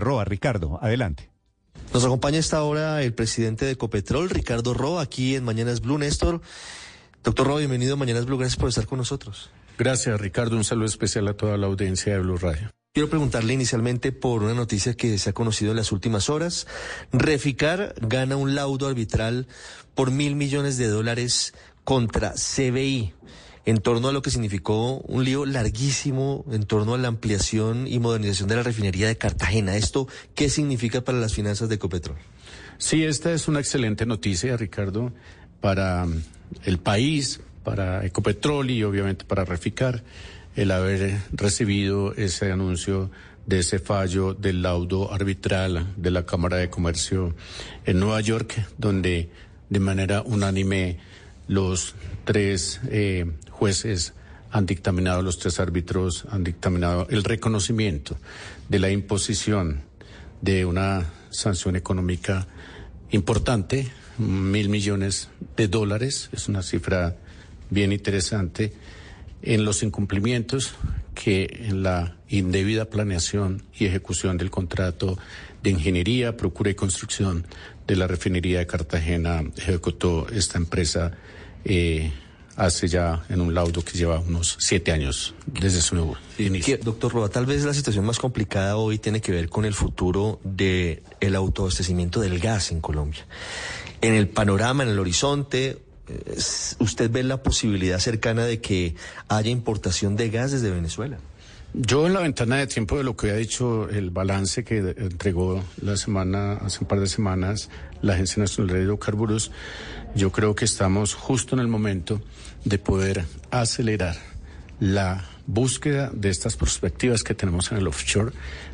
Roa. Ricardo, adelante. Nos acompaña a esta hora el presidente de Ecopetrol, Ricardo Roa, aquí en Mañanas Blue. Néstor, doctor Roa, bienvenido a Mañanas Blue, gracias por estar con nosotros. Gracias, Ricardo, un saludo especial a toda la audiencia de Blue Radio. Quiero preguntarle inicialmente por una noticia que se ha conocido en las últimas horas. Reficar gana un laudo arbitral por $1.000 millones contra CBI, en torno a lo que significó un lío larguísimo en torno a la ampliación y modernización de la refinería de Cartagena. ¿Esto qué significa para las finanzas de Ecopetrol? Sí, esta es una excelente noticia, Ricardo, para el país, para Ecopetrol y obviamente para Reficar, el haber recibido ese anuncio de ese fallo del laudo arbitral de la Cámara de Comercio en Nueva York, donde de manera unánime los tres jueces han dictaminado, los tres árbitros han dictaminado el reconocimiento de la imposición de una sanción económica importante, $1.000 millones, es una cifra bien interesante, en los incumplimientos que en la indebida planeación y ejecución del contrato de ingeniería, procura y construcción de la refinería de Cartagena ejecutó esta empresa hace ya en un laudo que lleva unos 7 años desde su inicio. Doctor Roa, tal vez la situación más complicada hoy tiene que ver con el futuro de el autoabastecimiento del gas en Colombia. En el panorama, en el horizonte, ¿usted ve la posibilidad cercana de que haya importación de gas desde Venezuela? Yo en la ventana de tiempo de lo que ha dicho el balance que entregó hace un par de semanas la Agencia Nacional de Hidrocarburos, yo creo que estamos justo en el momento de poder acelerar la búsqueda de estas perspectivas que tenemos en el offshore.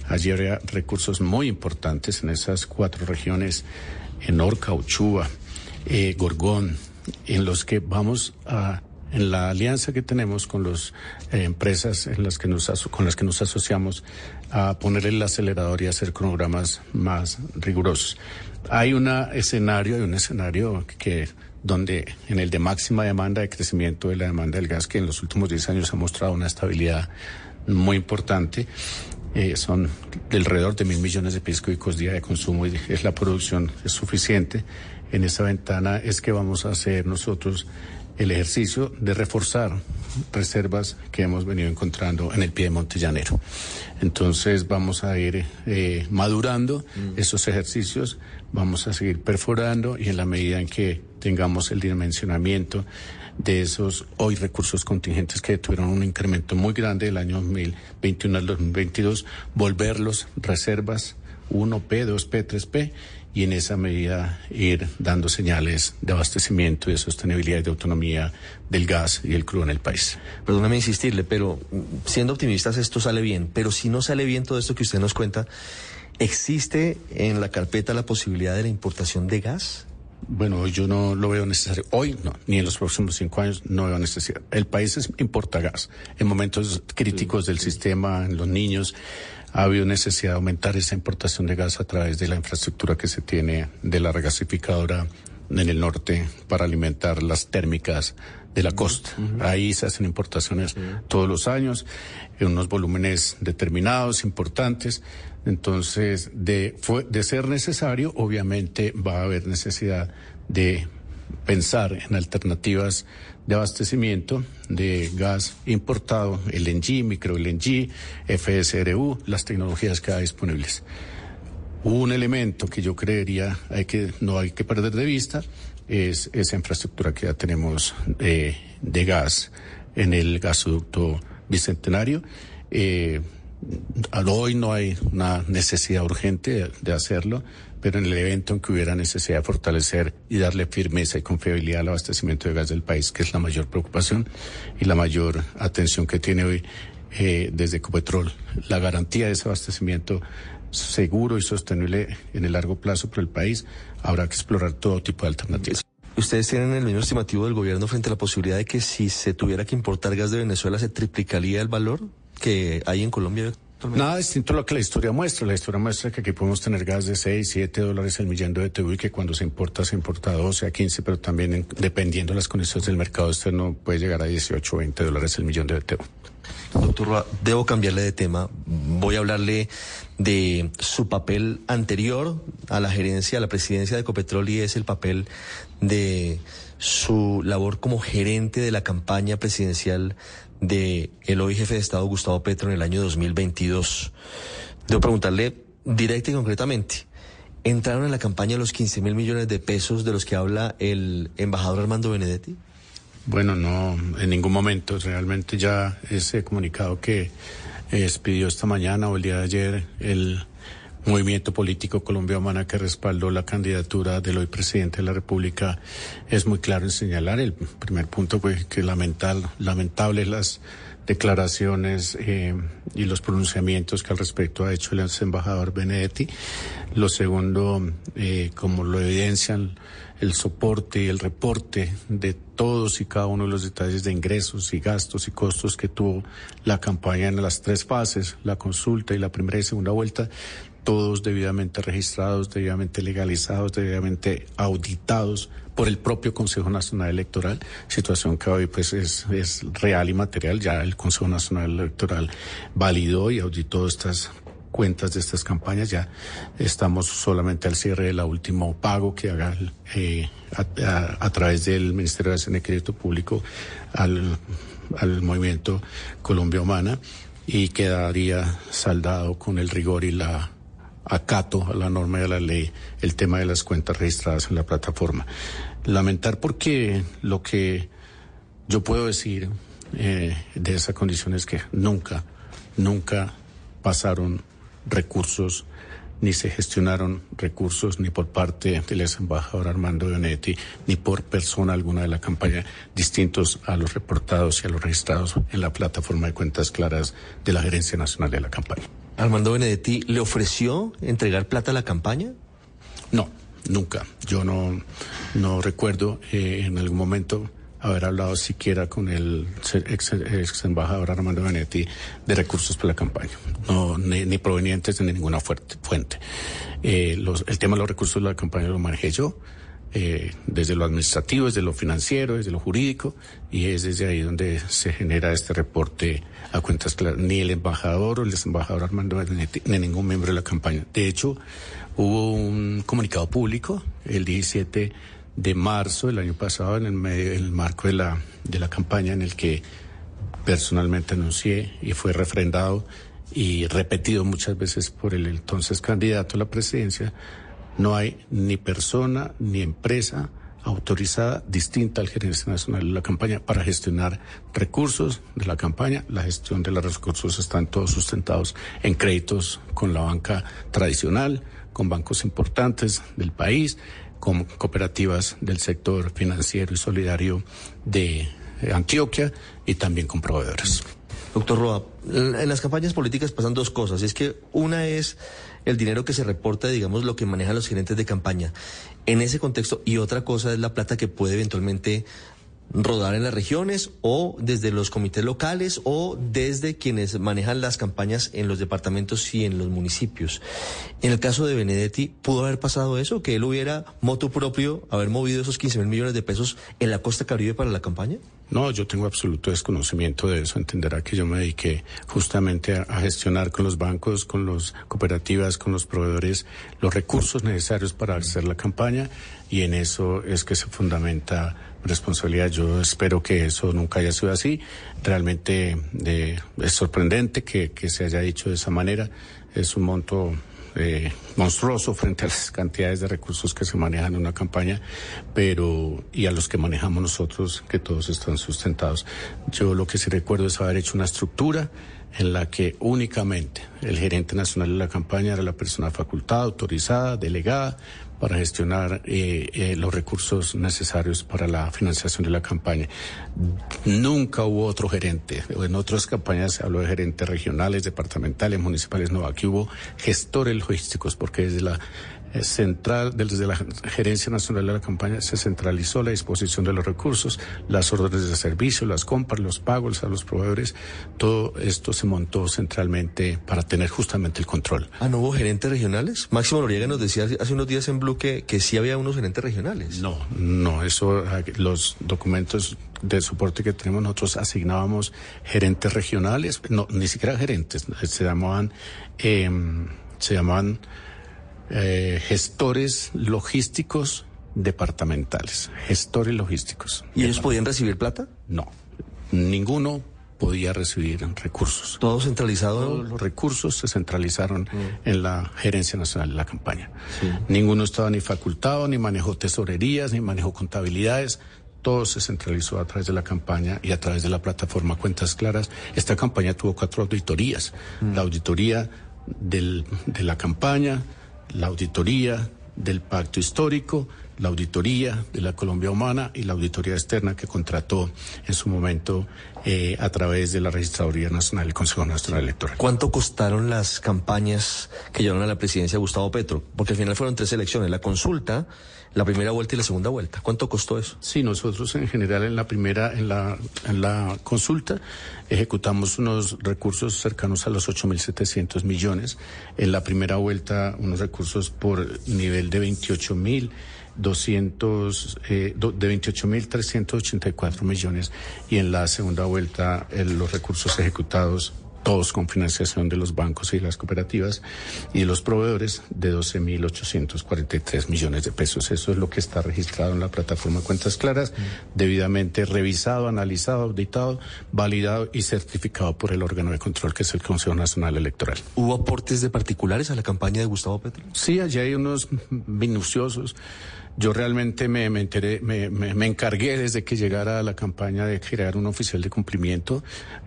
Allí había recursos muy importantes en esas 4 regiones, en Orca, Ochuva, Gorgón, en los que vamos a... En la alianza que tenemos con las empresas con las que nos asociamos a poner el acelerador y hacer cronogramas más rigurosos. Hay un escenario donde en el de máxima demanda, de crecimiento de la demanda del gas, que en los últimos 10 años ha mostrado una estabilidad muy importante. Son de alrededor de $1.000 millones día de consumo y es la producción es suficiente. En esa ventana es que vamos a hacer nosotros el ejercicio de reforzar reservas que hemos venido encontrando en el piedemonte llanero. Entonces vamos a ir madurando esos ejercicios, vamos a seguir perforando y en la medida en que tengamos el dimensionamiento de esos hoy recursos contingentes que tuvieron un incremento muy grande del año 2021 al 2022, volverlos reservas 1P, 2P, 3P, y en esa medida ir dando señales de abastecimiento y de sostenibilidad y de autonomía del gas y el crudo en el país. Perdóname insistirle, pero siendo optimistas esto sale bien, pero si no sale bien todo esto que usted nos cuenta, ¿existe en la carpeta la posibilidad de la importación de gas? Bueno, yo no lo veo necesario. Hoy no, ni en los próximos 5 años no veo necesidad. El país importa gas. En momentos críticos del sistema, en los niños, ha habido necesidad de aumentar esa importación de gas a través de la infraestructura que se tiene de la regasificadora en el norte para alimentar las térmicas de la costa. Ahí se hacen importaciones todos los años, en unos volúmenes determinados, importantes. Entonces, de ser necesario, obviamente va a haber necesidad de pensar en alternativas de abastecimiento de gas importado, LNG, micro LNG, FSRU, las tecnologías que hay disponibles. Un elemento que yo creería no hay que perder de vista es esa infraestructura que ya tenemos de gas en el gasoducto Bicentenario. Hoy no hay una necesidad urgente de hacerlo, pero en el evento en que hubiera necesidad de fortalecer y darle firmeza y confiabilidad al abastecimiento de gas del país, que es la mayor preocupación y la mayor atención que tiene hoy desde Ecopetrol, la garantía de ese abastecimiento seguro y sostenible en el largo plazo para el país, habrá que explorar todo tipo de alternativas. ¿Ustedes tienen el mismo estimativo del gobierno frente a la posibilidad de que si se tuviera que importar gas de Venezuela se triplicaría el valor que hay en Colombia? Nada distinto a lo que la historia muestra. La historia muestra que aquí podemos tener gas de $6, $7 el millón de BTU y que cuando se importa 12 a 15, pero también dependiendo de las condiciones del mercado externo puede llegar a $18, $20 el millón de BTU. Doctor Roa, debo cambiarle de tema. Voy a hablarle de su papel anterior a la gerencia, a la presidencia de Ecopetrol, y es el papel de su labor como gerente de la campaña presidencial de el hoy jefe de Estado Gustavo Petro en el año 2022. Debo preguntarle directa y concretamente. ¿Entraron en la campaña los 15.000 millones de pesos de los que habla el embajador Armando Benedetti? Bueno, no, en ningún momento. Realmente ya ese comunicado que expidió esta mañana o el día de ayer el movimiento político Colombia Humana, que respaldó la candidatura del hoy presidente de la República, es muy claro en señalar. El primer punto fue que lamentable las declaraciones y los pronunciamientos que al respecto ha hecho el ex embajador Benedetti. Lo segundo, como lo evidencian el soporte y el reporte de todos y cada uno de los detalles de ingresos y gastos y costos que tuvo la campaña en las tres fases, la consulta y la primera y segunda vuelta, todos debidamente registrados, debidamente legalizados, debidamente auditados por el propio Consejo Nacional Electoral, situación que hoy pues es real y material. Ya el Consejo Nacional Electoral validó y auditó estas cuentas de estas campañas. Ya estamos solamente al cierre del último pago que haga a través del Ministerio de Hacienda y Crédito Público al movimiento Colombia Humana, y quedaría saldado con el rigor y la acato a la norma de la ley el tema de las cuentas registradas en la plataforma. Lamentar, porque lo que yo puedo decir de esa condición es que nunca pasaron recursos, ni se gestionaron recursos, ni por parte del ex embajador Armando Benedetti, ni por persona alguna de la campaña, distintos a los reportados y a los registrados en la plataforma de cuentas claras de la Gerencia Nacional de la Campaña. ¿Armando Benedetti le ofreció entregar plata a la campaña? No, nunca. Yo no recuerdo en algún momento haber hablado siquiera con el ex embajador Armando Benedetti de recursos para la campaña, ni provenientes de ninguna fuente. El tema de los recursos de la campaña lo manejé yo, desde lo administrativo, desde lo financiero, desde lo jurídico, y es desde ahí donde se genera este reporte a cuentas claras. Ni el embajador o el desembajador Armando Benedetti, ni ningún miembro de la campaña. De hecho, hubo un comunicado público el 17 de marzo del año pasado, en el marco de la campaña, en el que personalmente anuncié y fue refrendado y repetido muchas veces por el entonces candidato a la presidencia: no hay ni persona ni empresa autorizada distinta al Gerencia Nacional de la Campaña para gestionar recursos de la campaña. La gestión de los recursos están todos sustentados en créditos con la banca tradicional, con bancos importantes del país, con cooperativas del sector financiero y solidario de Antioquia, y también con proveedores. Doctor Roa, en las campañas políticas pasan dos cosas, y es que una es el dinero que se reporta, digamos, lo que manejan los gerentes de campaña en ese contexto, y otra cosa es la plata que puede eventualmente rodar en las regiones, o desde los comités locales, o desde quienes manejan las campañas en los departamentos y en los municipios. En el caso de Benedetti, ¿pudo haber pasado eso? ¿Que él hubiera motu propio haber movido esos 15.000 millones de pesos en la costa Caribe para la campaña? No, yo tengo absoluto desconocimiento de eso. Entenderá que yo me dediqué justamente a gestionar con los bancos, con las cooperativas, con los proveedores, los recursos necesarios para hacer la campaña, y en eso es que se fundamenta responsabilidad. Yo espero que eso nunca haya sido así. Realmente es sorprendente que se haya dicho de esa manera. Es un monto monstruoso frente a las cantidades de recursos que se manejan en una campaña, pero y a los que manejamos nosotros, que todos están sustentados. Yo lo que sí recuerdo es haber hecho una estructura en la que únicamente el gerente nacional de la campaña era la persona facultada, autorizada, delegada para gestionar los recursos necesarios para la financiación de la campaña. Nunca hubo otro gerente. En otras campañas se habló de gerentes regionales, departamentales, municipales. No, aquí hubo gestores logísticos, porque desde la central, desde la Gerencia Nacional de la Campaña, se centralizó la disposición de los recursos, las órdenes de servicio, las compras, los pagos a los proveedores. Todo esto se montó centralmente para tener justamente el control. Ah, ¿no hubo gerentes regionales? Máximo Loriega nos decía hace unos días en Blue que sí había unos gerentes regionales. No, eso, los documentos de soporte que tenemos nosotros asignábamos gerentes regionales, no, ni siquiera gerentes, se llamaban gestores logísticos departamentales, gestores logísticos. ¿Y ellos podían recibir plata? No, ninguno podía recibir recursos. ¿Todo centralizado? Todos los recursos se centralizaron en la Gerencia Nacional de la Campaña. Sí. Ninguno estaba ni facultado, ni manejó tesorerías, ni manejó contabilidades. Todo se centralizó a través de la campaña y a través de la plataforma Cuentas Claras. Esta campaña tuvo 4 auditorías. La auditoría de la campaña, la auditoría del Pacto Histórico, la auditoría de la Colombia Humana y la auditoría externa que contrató en su momento a través de la Registraduría Nacional y el Consejo Nacional Electoral. ¿Cuánto costaron las campañas que llevaron a la presidencia de Gustavo Petro? Porque al final fueron 3 elecciones, la consulta, la primera vuelta y la segunda vuelta. ¿Cuánto costó eso? Sí, nosotros en general en la primera, en la consulta, ejecutamos unos recursos cercanos a los 8.700 millones. En la primera vuelta, unos recursos por nivel de 28.384 millones, y en la segunda vuelta los recursos ejecutados todos con financiación de los bancos y las cooperativas y de los proveedores de 12.843 millones de pesos. Eso es lo que está registrado en la plataforma Cuentas Claras, debidamente revisado, analizado, auditado, validado y certificado por el órgano de control que es el Consejo Nacional Electoral. ¿Hubo aportes de particulares a la campaña de Gustavo Petro? Sí, allí hay unos minuciosos. Yo realmente me encargué desde que llegara a la campaña de crear un oficial de cumplimiento.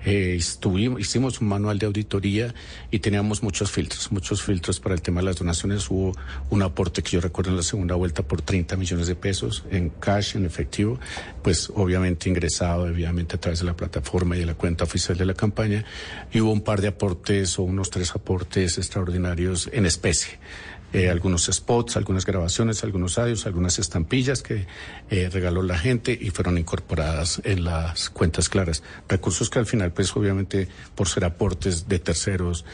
Hicimos un manual de auditoría y teníamos muchos filtros para el tema de las donaciones. Hubo un aporte que yo recuerdo en la segunda vuelta por 30 millones de pesos en cash, en efectivo, pues obviamente ingresado, a través de la plataforma y de la cuenta oficial de la campaña. Y hubo un par de aportes o unos 3 aportes extraordinarios en especie. Algunos spots, algunas grabaciones, algunos audios, algunas estampillas que regaló la gente y fueron incorporadas en las Cuentas Claras. Recursos que al final, pues obviamente, por ser aportes de terceros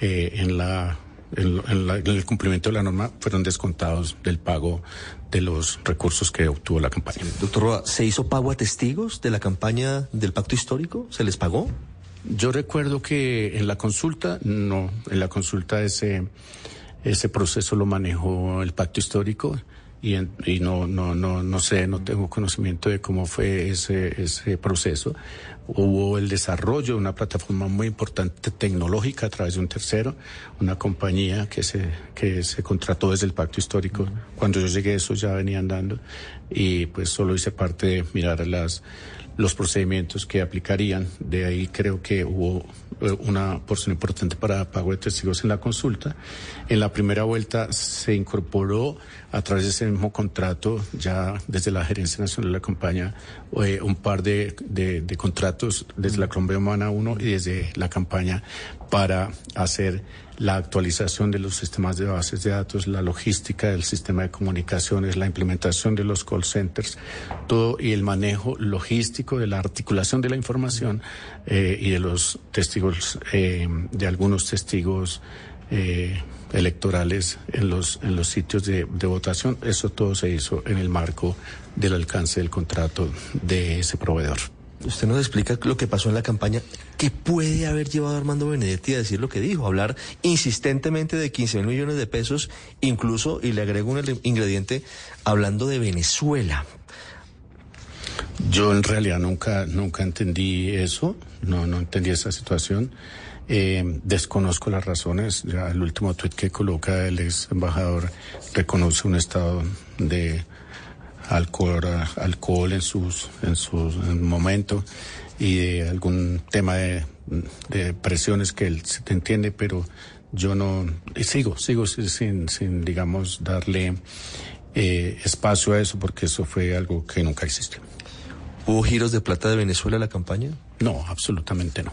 en el cumplimiento de la norma, fueron descontados del pago de los recursos que obtuvo la campaña. Sí, doctor Roa, ¿se hizo pago a testigos de la campaña del Pacto Histórico? ¿Se les pagó? Yo recuerdo que en la consulta, no, en la consulta ese proceso lo manejó el Pacto Histórico y no sé, no tengo conocimiento de cómo fue ese proceso. Hubo el desarrollo de una plataforma muy importante tecnológica a través de un tercero, una compañía que se contrató desde el Pacto Histórico. Cuando yo llegué eso ya venía andando y pues solo hice parte de mirar los procedimientos que aplicarían. De ahí creo que hubo una porción importante para pago de testigos en la consulta. En la primera vuelta se incorporó a través de ese mismo contrato, ya desde la Gerencia Nacional de la Campaña, un par de contratos desde la Colombia Humana 1 y desde la campaña para hacer la actualización de los sistemas de bases de datos, la logística del sistema de comunicaciones, la implementación de los call centers, todo, y el manejo logístico de la articulación de la información y de los testigos, de algunos testigos electorales en los sitios de votación. Eso todo se hizo en el marco del alcance del contrato de ese proveedor. Usted nos explica lo que pasó en la campaña. ¿Qué puede haber llevado a Armando Benedetti a decir lo que dijo? Hablar insistentemente de 15.000 millones de pesos, incluso, y le agrego un ingrediente, hablando de Venezuela. Yo en realidad nunca entendí eso, no entendí esa situación. Desconozco las razones. Ya el último tuit que coloca el ex embajador reconoce un estado de alcohol en sus momentos y de algún tema de presiones que él se entiende, pero yo no sigo sin digamos darle espacio a eso, porque eso fue algo que nunca existió. ¿Hubo giros de plata de Venezuela en la campaña? No, absolutamente no.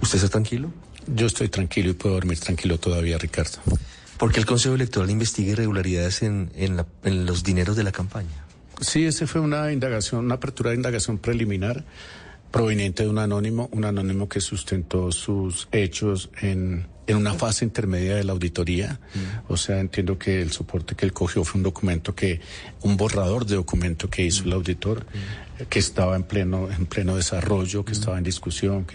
¿Usted está tranquilo? Yo estoy tranquilo y puedo dormir tranquilo todavía, Ricardo. ¿Por qué el Consejo Electoral investiga irregularidades en los dineros de la campaña? Sí, esa fue una indagación, una apertura de indagación preliminar proveniente de un anónimo que sustentó sus hechos en una fase intermedia de la auditoría. O sea, entiendo que el soporte que él cogió fue un borrador de documento que hizo el auditor, que estaba en pleno desarrollo, que estaba en discusión,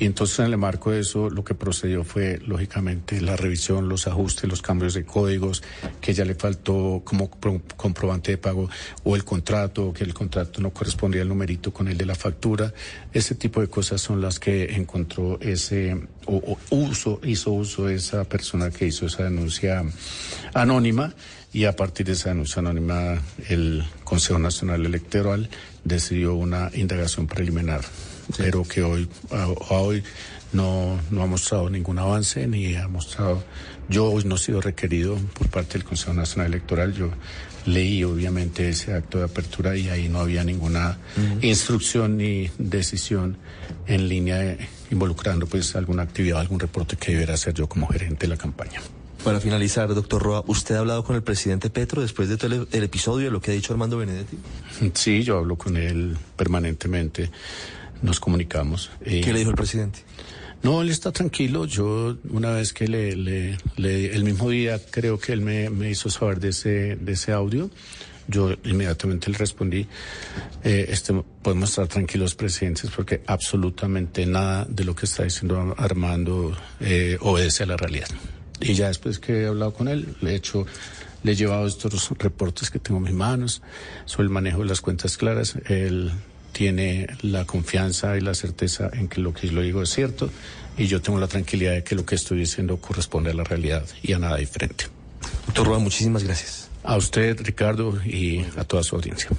y entonces en el marco de eso lo que procedió fue lógicamente la revisión, los ajustes, los cambios de códigos, que ya le faltó como comprobante de pago o el contrato, que el contrato no correspondía al numerito con el de la factura. Ese tipo de cosas son las que encontró hizo uso esa persona que hizo esa denuncia anónima. Y a partir de esa denuncia anónima, el Consejo Nacional Electoral decidió una indagación preliminar, sí, pero que hoy no ha mostrado ningún avance, ni ha mostrado... Yo hoy no he sido requerido por parte del Consejo Nacional Electoral. Yo leí obviamente ese acto de apertura y ahí no había ninguna instrucción ni decisión en línea involucrando pues alguna actividad, algún reporte que debiera hacer yo como gerente de la campaña. Para finalizar, doctor Roa, ¿usted ha hablado con el presidente Petro después de todo el episodio de lo que ha dicho Armando Benedetti? Sí, yo hablo con él permanentemente, nos comunicamos. ¿Qué le dijo el presidente? No, él está tranquilo. Yo una vez que el mismo día creo que él me hizo saber de ese audio, yo inmediatamente le respondí, podemos estar tranquilos, presidentes, porque absolutamente nada de lo que está diciendo Armando obedece a la realidad. Y ya después que he hablado con él, le he llevado estos reportes que tengo en mis manos sobre el manejo de las cuentas claras. Él tiene la confianza y la certeza en que lo que yo digo es cierto, y yo tengo la tranquilidad de que lo que estoy diciendo corresponde a la realidad y a nada diferente. Doctor Roa, muchísimas gracias. A usted, Ricardo, y a toda su audiencia.